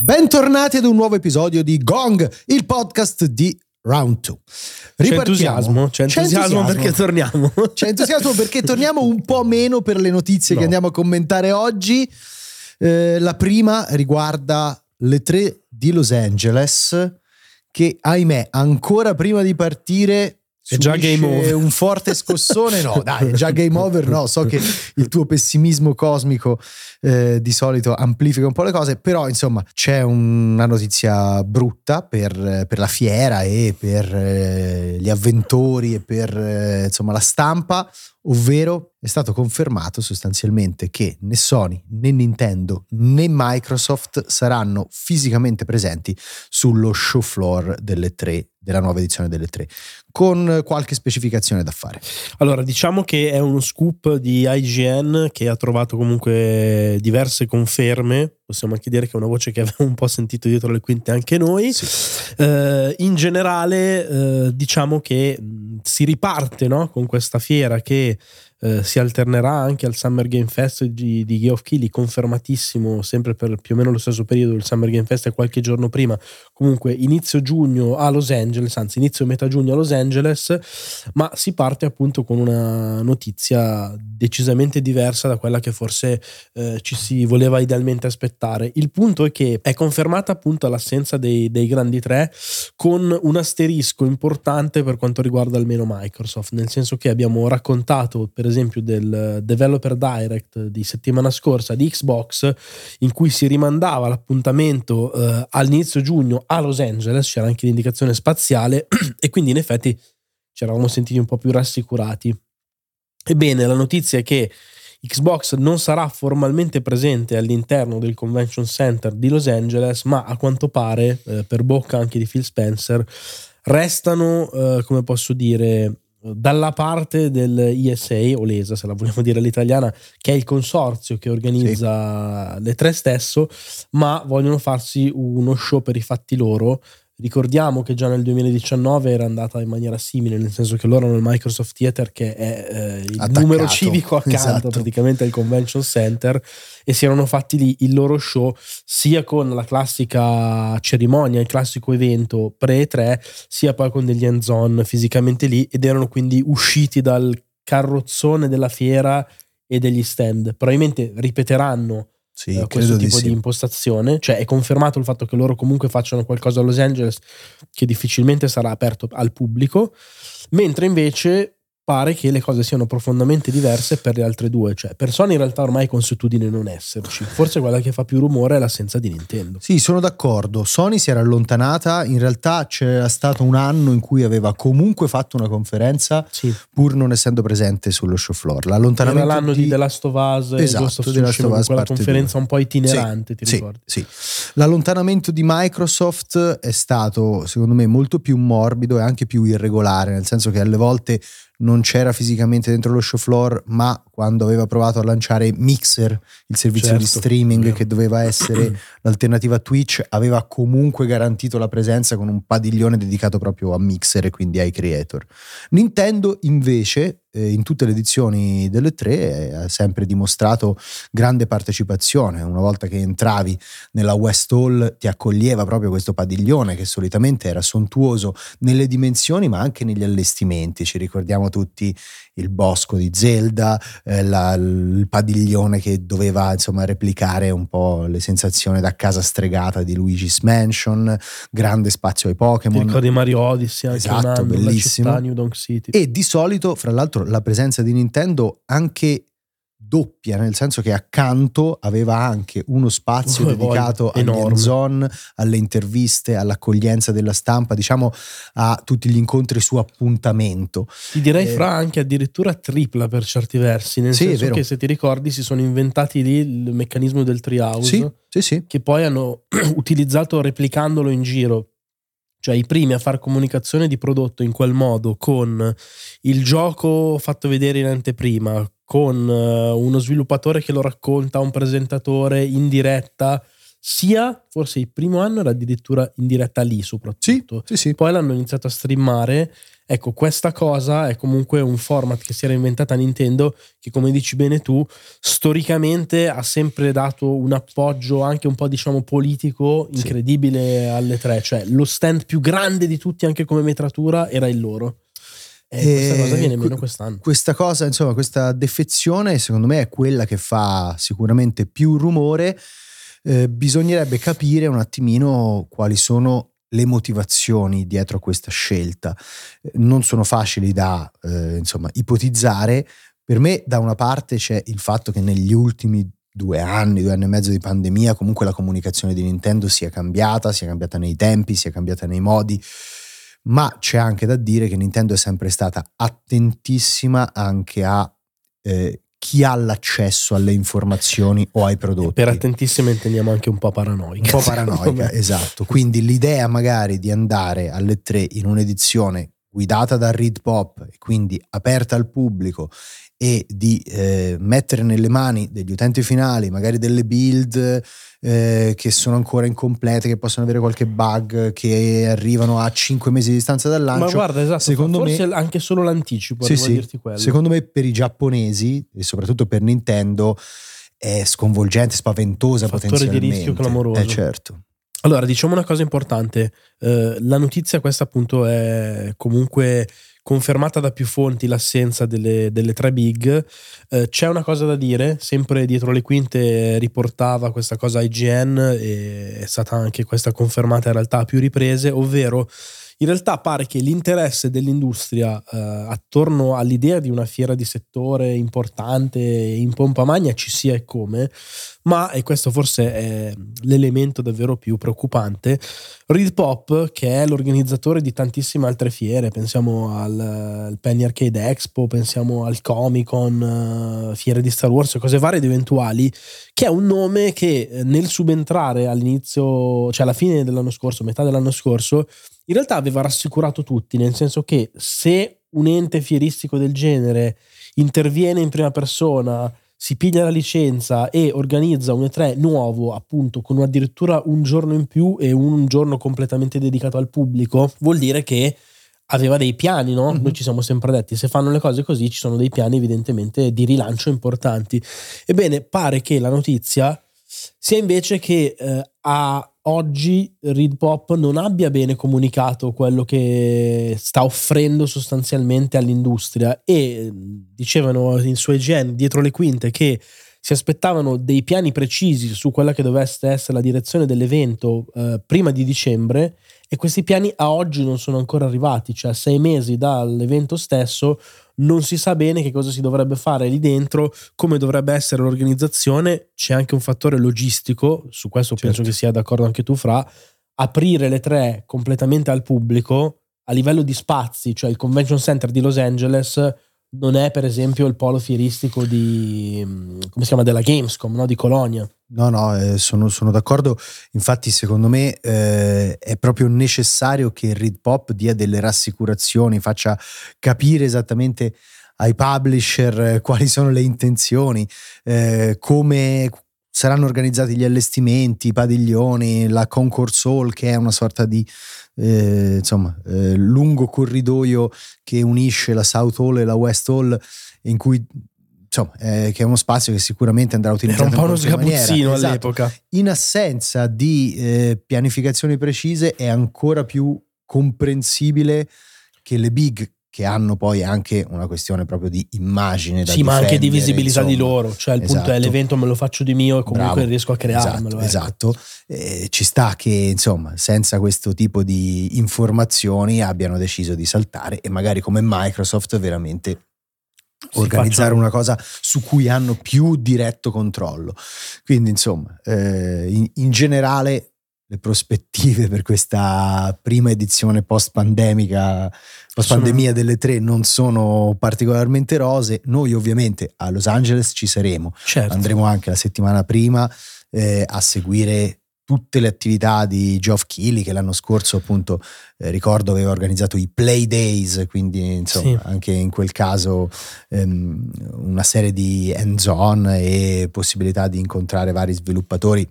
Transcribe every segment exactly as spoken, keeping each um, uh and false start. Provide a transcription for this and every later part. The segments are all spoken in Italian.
Bentornati ad un nuovo episodio di Gong, il podcast di Round due. C'è entusiasmo, c'è entusiasmo perché torniamo. C'è entusiasmo perché torniamo un po' meno per le notizie no. che andiamo a commentare oggi. Eh, la prima riguarda l'E tre di Los Angeles che, ahimè, ancora prima di partire... È già game over. Un forte scossone? No, dai, è già game over. No, so che il tuo pessimismo cosmico eh, di solito amplifica un po' le cose, però insomma c'è una notizia brutta per, per la fiera e per eh, gli avventori e per eh, insomma la stampa, ovvero è stato confermato sostanzialmente che né Sony, né Nintendo, né Microsoft saranno fisicamente presenti sullo show floor delle tre della nuova edizione delle tre, con qualche specificazione da fare. Allora, diciamo che è uno scoop di I G N che ha trovato comunque diverse conferme. Possiamo anche dire che è una voce che avevamo un po' sentito dietro le quinte anche noi. Sì. Eh, in generale, eh, diciamo che si riparte, no? Con questa fiera che eh, si alternerà anche al Summer Game Fest di, di Geoff Keighley, confermatissimo sempre per più o meno lo stesso periodo. Il Summer Game Fest è qualche giorno prima, comunque inizio giugno a Los Angeles, anzi inizio metà giugno a Los Angeles, ma si parte appunto con una notizia decisamente diversa da quella che forse eh, ci si voleva idealmente aspettare. Il punto è che è confermata appunto l'assenza dei, dei grandi tre, con un asterisco importante per quanto riguarda almeno Microsoft, nel senso che abbiamo raccontato per esempio del Developer Direct di settimana scorsa di Xbox, in cui si rimandava l'appuntamento eh, all'inizio giugno a Los Angeles, c'era anche l'indicazione spaziale e quindi in effetti ci eravamo sentiti un po' più rassicurati. Ebbene, la notizia è che Xbox non sarà formalmente presente all'interno del Convention Center di Los Angeles, ma a quanto pare, eh, per bocca anche di Phil Spencer, restano, eh, come posso dire, dalla parte del E S A o l'E S A, se la vogliamo dire all'italiana, che è il consorzio che organizza sì. le tre stesso, ma vogliono farsi uno show per i fatti loro. Ricordiamo che già nel duemiladiciannove era andata in maniera simile, nel senso che loro hanno il Microsoft Theater che è eh, il attaccato, numero civico accanto esatto. praticamente al Convention Center, e si erano fatti lì il loro show sia con la classica cerimonia, il classico evento pre-E tre, sia poi con degli hands-on fisicamente lì, ed erano quindi usciti dal carrozzone della fiera e degli stand. Probabilmente ripeteranno Sì, uh, questo tipo di, sì. di impostazione, cioè è confermato il fatto che loro comunque facciano qualcosa a Los Angeles che difficilmente sarà aperto al pubblico, mentre invece pare che le cose siano profondamente diverse per le altre due, cioè per Sony in realtà ormai è consuetudine non esserci, forse quella che fa più rumore è l'assenza di Nintendo. Sì, sono d'accordo, Sony si era allontanata, in realtà c'era stato un anno in cui aveva comunque fatto una conferenza sì. pur non essendo presente sullo show floor. L'allontanamento era l'anno di The Last of Us, esatto, Ghost of Tsushima, quella conferenza due. Un po' itinerante, sì, ti ricordi? Sì, sì. L'allontanamento di Microsoft è stato secondo me molto più morbido e anche più irregolare, nel senso che alle volte non c'era fisicamente dentro lo show floor, ma quando aveva provato a lanciare Mixer, il servizio certo, di streaming vero. Che doveva essere l'alternativa a Twitch, aveva comunque garantito la presenza con un padiglione dedicato proprio a Mixer e quindi ai creator. Nintendo invece in tutte le edizioni delle tre ha sempre dimostrato grande partecipazione. Una volta che entravi nella West Hall ti accoglieva proprio questo padiglione che solitamente era sontuoso nelle dimensioni ma anche negli allestimenti. Ci ricordiamo tutti il bosco di Zelda, eh, la, il padiglione che doveva insomma replicare un po' le sensazioni da casa stregata di Luigi's Mansion, grande spazio ai Pokémon, ricordi Mario Odyssey anche esatto, un anno, bellissimo. La città, New Donk City. E di solito fra l'altro la presenza di Nintendo anche doppia, nel senso che accanto aveva anche uno spazio oh, dedicato agli hands-on, alle interviste, all'accoglienza della stampa, diciamo a tutti gli incontri su appuntamento. Ti direi eh, fra anche addirittura tripla per certi versi, nel sì, senso che se ti ricordi si sono inventati lì il meccanismo del treehouse sì, sì, sì. che poi hanno utilizzato replicandolo in giro. Cioè i primi a far comunicazione di prodotto in quel modo, con il gioco fatto vedere in anteprima, con uno sviluppatore che lo racconta, un presentatore in diretta, sia forse il primo anno era addirittura in diretta lì soprattutto, sì, sì, sì. Poi l'hanno iniziato a streamare. Ecco, questa cosa è comunque un format che si era inventata Nintendo, che come dici bene tu, storicamente ha sempre dato un appoggio anche un po' diciamo politico incredibile, sì, alle tre, cioè lo stand più grande di tutti anche come metratura era il loro. E questa cosa viene meno quest'anno. Questa cosa, insomma, questa defezione secondo me è quella che fa sicuramente più rumore. Eh, bisognerebbe capire un attimino quali sono le motivazioni dietro a questa scelta. Non sono facili da eh, insomma ipotizzare. Per me da una parte c'è il fatto che negli ultimi due anni, due anni e mezzo di pandemia comunque la comunicazione di Nintendo sia cambiata, sia cambiata nei tempi, sia cambiata nei modi, ma c'è anche da dire che Nintendo è sempre stata attentissima anche a eh, chi ha l'accesso alle informazioni o ai prodotti. E per attentissima intendiamo anche un po' paranoica. Un po' paranoica, esatto. Quindi l'idea magari di andare alle tre in un'edizione guidata da ReedPop, quindi aperta al pubblico, e di eh, mettere nelle mani degli utenti finali magari delle build eh, che sono ancora incomplete, che possono avere qualche bug, che arrivano a cinque mesi di distanza dal lancio. Ma guarda, esatto, secondo forse me, anche solo l'anticipo, sì, sì, dirti quello. Secondo me per i giapponesi e soprattutto per Nintendo è sconvolgente, spaventosa, fattore potenzialmente di rischio clamoroso. Eh, certo. Allora, diciamo una cosa importante, eh, la notizia questa appunto è comunque confermata da più fonti l'assenza delle, delle tre big. Eh, c'è una cosa da dire, sempre dietro le quinte riportava questa cosa I G N e è stata anche questa confermata in realtà a più riprese, ovvero in realtà pare che l'interesse dell'industria eh, attorno all'idea di una fiera di settore importante in pompa magna ci sia e come, ma, e questo forse è l'elemento davvero più preoccupante, ReedPop, che è l'organizzatore di tantissime altre fiere, pensiamo al, al Penny Arcade Expo, pensiamo al Comic-Con, uh, fiere di Star Wars, cose varie ed eventuali, che è un nome che nel subentrare all'inizio, cioè alla fine dell'anno scorso, metà dell'anno scorso, in realtà aveva rassicurato tutti, nel senso che se un ente fieristico del genere interviene in prima persona, si piglia la licenza e organizza un E tre nuovo, appunto, con addirittura un giorno in più e un giorno completamente dedicato al pubblico, vuol dire che aveva dei piani, no? Noi ci siamo sempre detti, se fanno le cose così ci sono dei piani evidentemente di rilancio importanti. Ebbene, pare che la notizia sia invece che eh, a oggi ReedPop non abbia bene comunicato quello che sta offrendo sostanzialmente all'industria, e dicevano in su I G N dietro le quinte che si aspettavano dei piani precisi su quella che dovesse essere la direzione dell'evento eh, prima di dicembre, e questi piani a oggi non sono ancora arrivati, cioè a sei mesi dall'evento stesso non si sa bene che cosa si dovrebbe fare lì dentro, come dovrebbe essere l'organizzazione. C'è anche un fattore logistico, su questo certo, penso che sia d'accordo anche tu Fra, aprire le tre completamente al pubblico a livello di spazi, cioè il Convention Center di Los Angeles non è per esempio il polo fieristico di, come si chiama, della Gamescom, no? Di Colonia. No, no, eh, sono, sono d'accordo. Infatti secondo me eh, è proprio necessario che ReedPop dia delle rassicurazioni, faccia capire esattamente ai publisher eh, quali sono le intenzioni, eh, come saranno organizzati gli allestimenti, i padiglioni, la concourse hall, che è una sorta di eh, insomma eh, lungo corridoio che unisce la South Hall e la West Hall, in cui insomma eh, che è uno spazio che sicuramente andrà utilizzato. Era un po' uno sgabuzzino all'epoca. Esatto. In assenza di eh, pianificazioni precise è ancora più comprensibile che le big, che hanno poi anche una questione proprio di immagine da, sì, ma anche di visibilità, insomma, di loro, cioè il esatto, punto è l'evento me lo faccio di mio e comunque bravo, riesco a crearmelo. Esatto, ecco, esatto. Eh, ci sta che insomma senza questo tipo di informazioni abbiano deciso di saltare e magari come Microsoft veramente si organizzare facciamo una cosa su cui hanno più diretto controllo. Quindi insomma eh, in, in generale le prospettive per questa prima edizione post-pandemica, post-pandemia delle tre non sono particolarmente rose. Noi ovviamente a Los Angeles ci saremo, certo, andremo anche la settimana prima eh, a seguire tutte le attività di Geoff Keighley, che l'anno scorso appunto eh, ricordo aveva organizzato i Play Days, quindi insomma sì. anche in quel caso ehm, una serie di end zone e possibilità di incontrare vari sviluppatori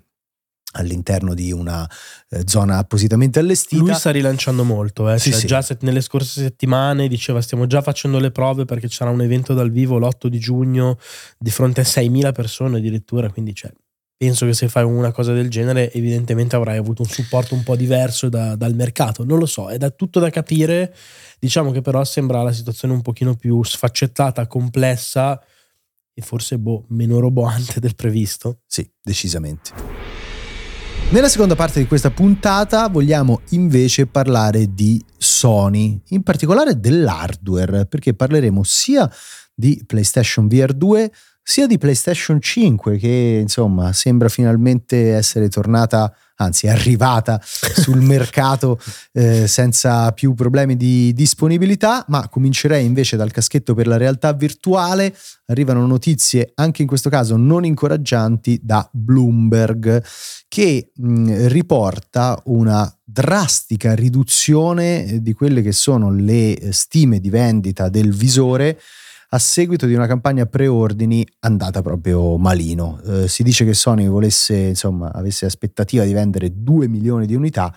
all'interno di una eh, zona appositamente allestita. Lui sta rilanciando molto, eh? sì, cioè, sì. già set- nelle scorse settimane diceva stiamo già facendo le prove perché c'era un evento dal vivo l'otto di giugno di fronte a seimila persone addirittura, quindi cioè, penso che se fai una cosa del genere evidentemente avrai avuto un supporto un po' diverso da, dal mercato, non lo so, è da tutto da capire. Diciamo che però sembra la situazione un pochino più sfaccettata, complessa e forse boh, meno roboante del previsto. Sì, decisamente. Nella seconda parte di questa puntata vogliamo invece parlare di Sony, in particolare dell'hardware, perché parleremo sia di PlayStation V R due sia di PlayStation cinque, che insomma sembra finalmente essere tornata, anzi è arrivata sul mercato eh, senza più problemi di disponibilità. Ma comincerei invece dal caschetto per la realtà virtuale. Arrivano notizie anche in questo caso non incoraggianti da Bloomberg, che mh, riporta una drastica riduzione di quelle che sono le stime di vendita del visore a seguito di una campagna preordini andata proprio malino. Eh, si dice che Sony volesse, insomma, avesse aspettativa di vendere due milioni di unità.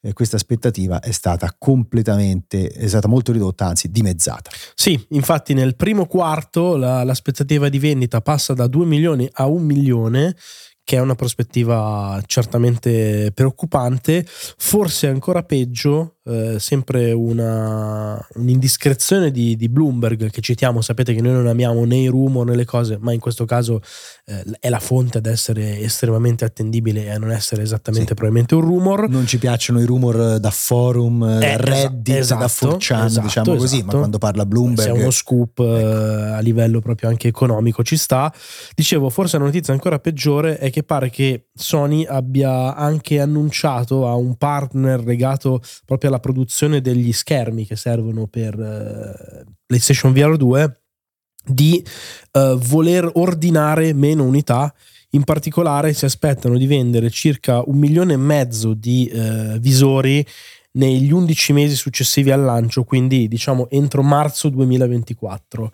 Eh, questa aspettativa è stata completamente, è stata molto ridotta, anzi dimezzata. Sì, infatti nel primo quarto la, l'aspettativa di vendita passa da due milioni a un milione, che è una prospettiva certamente preoccupante, forse ancora peggio, eh, sempre una, un'indiscrezione di, di Bloomberg che citiamo. Sapete che noi non amiamo né i rumor né le cose, ma in questo caso eh, è la fonte ad essere estremamente attendibile e a non essere esattamente sì. probabilmente un rumor. Non ci piacciono i rumor da forum, eh, da Reddit, esatto, da four chan, esatto, diciamo così, esatto. Ma quando parla Bloomberg è uno scoop, ecco. eh, a livello proprio anche economico ci sta. Dicevo, forse la notizia ancora peggiore è che Che pare che Sony abbia anche annunciato a un partner legato proprio alla produzione degli schermi che servono per eh, PlayStation V R due di eh, voler ordinare meno unità. In particolare si aspettano di vendere circa un milione e mezzo di eh, visori negli undici mesi successivi al lancio, quindi diciamo entro marzo duemilaventiquattro.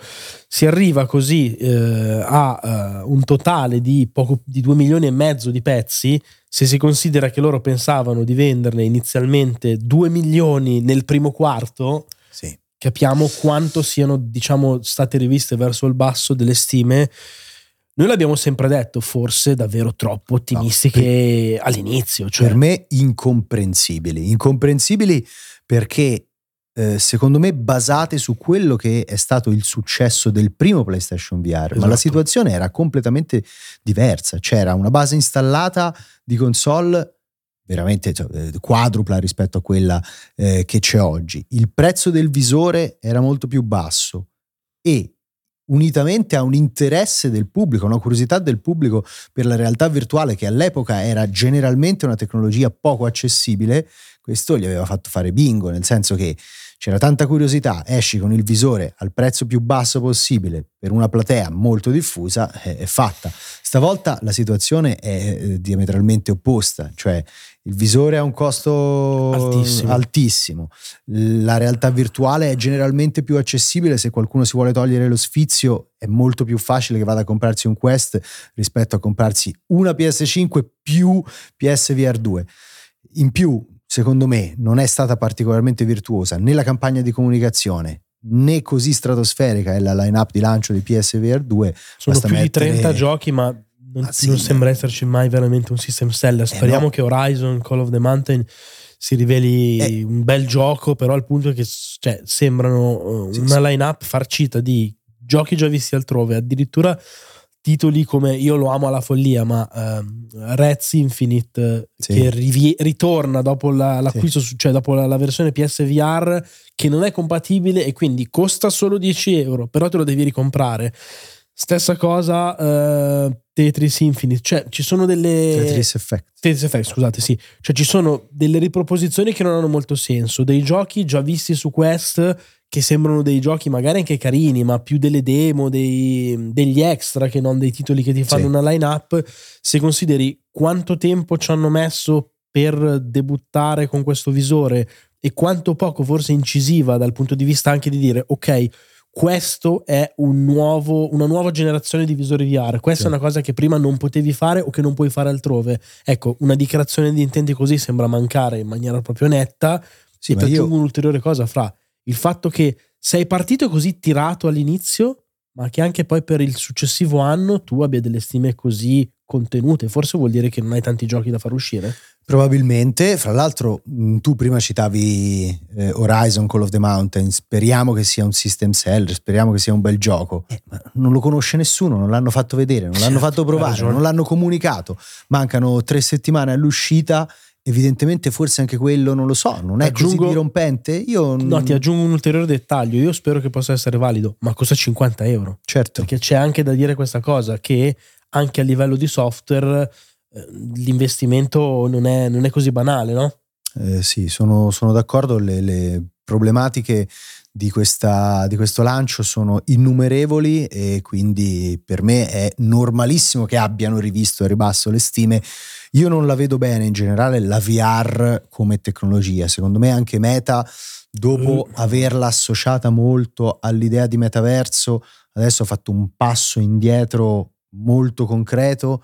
Si arriva così eh, a uh, un totale di poco di due milioni e mezzo di pezzi, se si considera che loro pensavano di venderne inizialmente due milioni nel primo quarto. Sì. Capiamo quanto siano, diciamo, state riviste verso il basso delle stime. Noi l'abbiamo sempre detto, forse davvero troppo ottimistiche no, per, all'inizio. Cioè. Per me incomprensibili, incomprensibili perché eh, secondo me basate su quello che è stato il successo del primo PlayStation V R, esatto. Ma la situazione era completamente diversa, c'era una base installata di console veramente cioè, quadrupla rispetto a quella eh, che c'è oggi, il prezzo del visore era molto più basso e unitamente a un interesse del pubblico, una curiosità del pubblico per la realtà virtuale, che all'epoca era generalmente una tecnologia poco accessibile, questo gli aveva fatto fare bingo, nel senso che c'era tanta curiosità, esci con il visore al prezzo più basso possibile per una platea molto diffusa, è, è fatta. Stavolta la situazione è eh, diametralmente opposta, cioè il visore ha un costo altissimo. altissimo, la realtà virtuale è generalmente più accessibile, se qualcuno si vuole togliere lo sfizio è molto più facile che vada a comprarsi un Quest rispetto a comprarsi una P S cinque più P S V R due. In più, secondo me, non è stata particolarmente virtuosa né la campagna di comunicazione, né così stratosferica è la line-up di lancio di P S V R due. Sono più di trenta giochi, ma... Non, ah, sì, non sembra esserci mai veramente un system seller. Speriamo eh no. che Horizon Call of the Mountain si riveli eh. un bel gioco, però al punto è che cioè, sembrano sì, una sì. line-up farcita di giochi già visti altrove, addirittura titoli come, io lo amo alla follia, ma um, Rez Infinite sì. che rivi- ritorna dopo la, l'acquisto, sì. cioè dopo la, la versione P S V R che non è compatibile e quindi costa solo dieci euro, però te lo devi ricomprare. Stessa cosa eh, Tetris Infinite, cioè ci sono delle Tetris Effect, Tetris Effect scusate sì, cioè ci sono delle riproposizioni che non hanno molto senso, dei giochi già visti su Quest che sembrano dei giochi magari anche carini, ma più delle demo, dei, degli extra che non dei titoli che ti fanno sì. una line up. Se consideri quanto tempo ci hanno messo per debuttare con questo visore e quanto poco forse incisiva dal punto di vista anche di dire ok, questo è un nuovo, una nuova generazione di visori V R. Questa sì. è una cosa che prima non potevi fare o che non puoi fare altrove. Ecco, una dichiarazione di intenti così sembra mancare in maniera proprio netta. Sì, e ti aggiungo io... un'ulteriore cosa, fra il fatto che sei partito così tirato all'inizio, ma che anche poi per il successivo anno tu abbia delle stime così contenute. Forse vuol dire che non hai tanti giochi da far uscire? Probabilmente. Fra l'altro tu prima citavi eh, Horizon Call of the Mountain, speriamo che sia un system seller, speriamo che sia un bel gioco, eh, ma non lo conosce nessuno, non l'hanno fatto vedere, non l'hanno fatto provare, non l'hanno comunicato, mancano tre settimane all'uscita, evidentemente forse anche quello, non lo so, non è aggiungo, così dirompente. Io non... no, ti aggiungo un ulteriore dettaglio, io spero che possa essere valido, ma costa cinquanta euro. Certo. Perché c'è anche da dire questa cosa, che anche a livello di software l'investimento non è, non è così banale, no? Eh, sì, sono, sono d'accordo. Le, le problematiche di, questa, di questo lancio sono innumerevoli e quindi per me è normalissimo che abbiano rivisto a ribasso le stime. Io non la vedo bene in generale la V R come tecnologia. Secondo me anche Meta, dopo mm. averla associata molto all'idea di metaverso, adesso ha fatto un passo indietro molto concreto.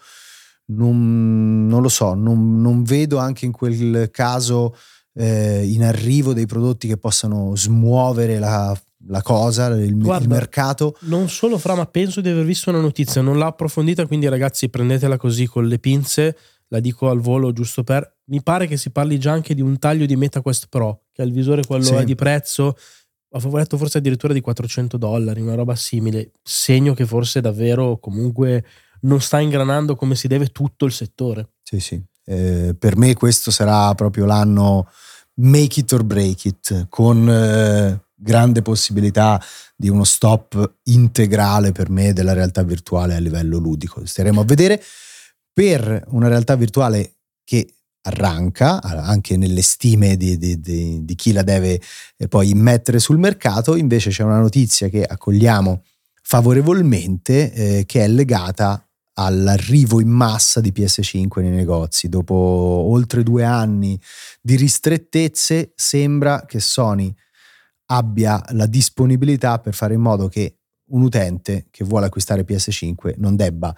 Non, non lo so, non, non vedo anche in quel caso eh, in arrivo dei prodotti che possano smuovere la, la cosa, il, Guarda, il mercato. Non solo, Fra, ma penso di aver visto una notizia, non l'ho approfondita, quindi ragazzi prendetela così con le pinze, la dico al volo giusto per... Mi pare che si parli già anche di un taglio di Meta Quest Pro, che è il visore quello sì. di prezzo, ho detto forse addirittura di quattrocento dollari, una roba simile, segno che forse davvero comunque... non sta ingranando come si deve tutto il settore. Sì, sì. Eh, per me questo sarà proprio l'anno make it or break it, con eh, grande possibilità di uno stop integrale per me della realtà virtuale a livello ludico. Staremo a vedere. Per una realtà virtuale che arranca anche nelle stime di, di, di, di chi la deve poi immettere sul mercato, invece c'è una notizia che accogliamo favorevolmente eh, che è legata all'arrivo in massa di P S cinque nei negozi. Dopo oltre due anni di ristrettezze sembra che Sony abbia la disponibilità per fare in modo che un utente che vuole acquistare P S cinque non debba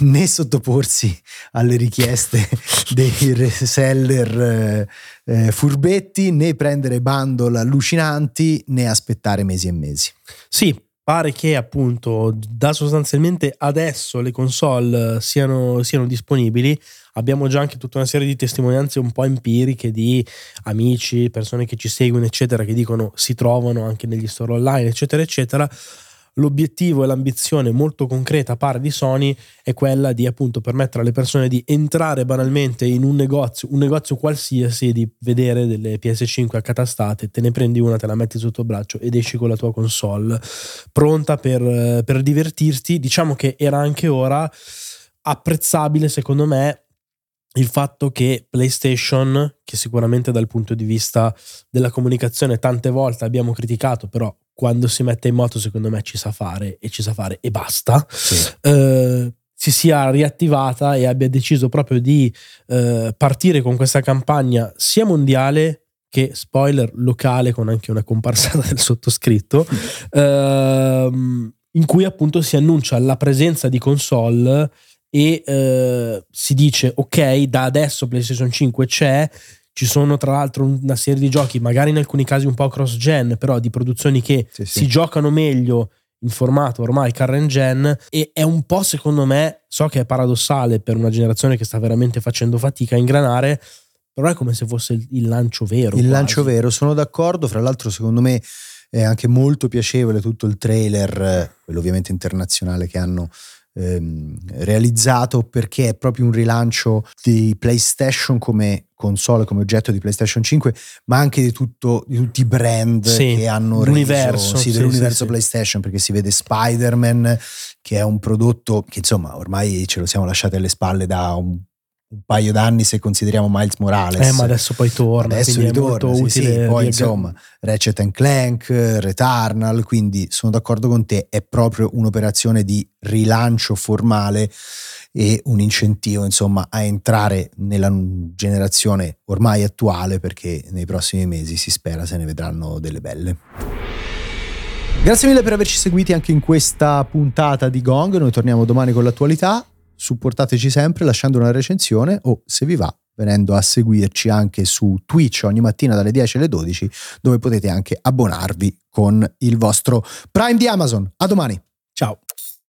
né sottoporsi alle richieste dei reseller eh, furbetti, né prendere bundle allucinanti, né aspettare mesi e mesi. Sì, pare che appunto da sostanzialmente adesso le console siano, siano disponibili. Abbiamo già anche tutta una serie di testimonianze un po' empiriche di amici, persone che ci seguono eccetera, che dicono si trovano anche negli store online eccetera eccetera. L'obiettivo e l'ambizione molto concreta pare di Sony è quella di appunto permettere alle persone di entrare banalmente in un negozio, un negozio qualsiasi, di vedere delle P S cinque accatastate, te ne prendi una, te la metti sotto braccio ed esci con la tua console pronta per, per divertirti. Diciamo che era anche ora. Apprezzabile secondo me il fatto che PlayStation, che sicuramente dal punto di vista della comunicazione tante volte abbiamo criticato, però quando si mette in moto secondo me ci sa fare e ci sa fare e basta, sì. eh, si sia riattivata e abbia deciso proprio di eh, partire con questa campagna sia mondiale che, spoiler, locale, con anche una comparsata del sottoscritto eh, in cui appunto si annuncia la presenza di console e eh, si dice ok, da adesso PlayStation cinque c'è. Ci sono tra l'altro una serie di giochi, magari in alcuni casi un po' cross-gen, però di produzioni che sì, sì. si giocano meglio in formato ormai current gen, e è un po' secondo me, so che è paradossale per una generazione che sta veramente facendo fatica a ingranare, però è come se fosse il, il lancio vero. Il quasi. lancio vero, sono d'accordo. Fra l'altro secondo me è anche molto piaceevole tutto il trailer, quello ovviamente internazionale che hanno ehm, realizzato perché è proprio un rilancio di PlayStation come console, come oggetto di PlayStation cinque, ma anche di, tutto, di tutti i brand sì, che hanno reso sì, dell'universo sì, sì, PlayStation, perché si vede Spider-Man, che è un prodotto che insomma ormai ce lo siamo lasciati alle spalle da un un paio d'anni se consideriamo Miles Morales. Eh ma adesso poi torna, adesso quindi ritorna, è molto sì, utile. Sì, poi insomma Ratchet and Clank, Returnal, quindi sono d'accordo con te, è proprio un'operazione di rilancio formale e un incentivo insomma a entrare nella generazione ormai attuale, perché nei prossimi mesi si spera se ne vedranno delle belle. Grazie mille per averci seguiti anche in questa puntata di Gong, noi torniamo domani con l'attualità. Supportateci sempre lasciando una recensione o, se vi va, venendo a seguirci anche su Twitch ogni mattina dalle dieci alle dodici, dove potete anche abbonarvi con il vostro Prime di Amazon. A domani, ciao!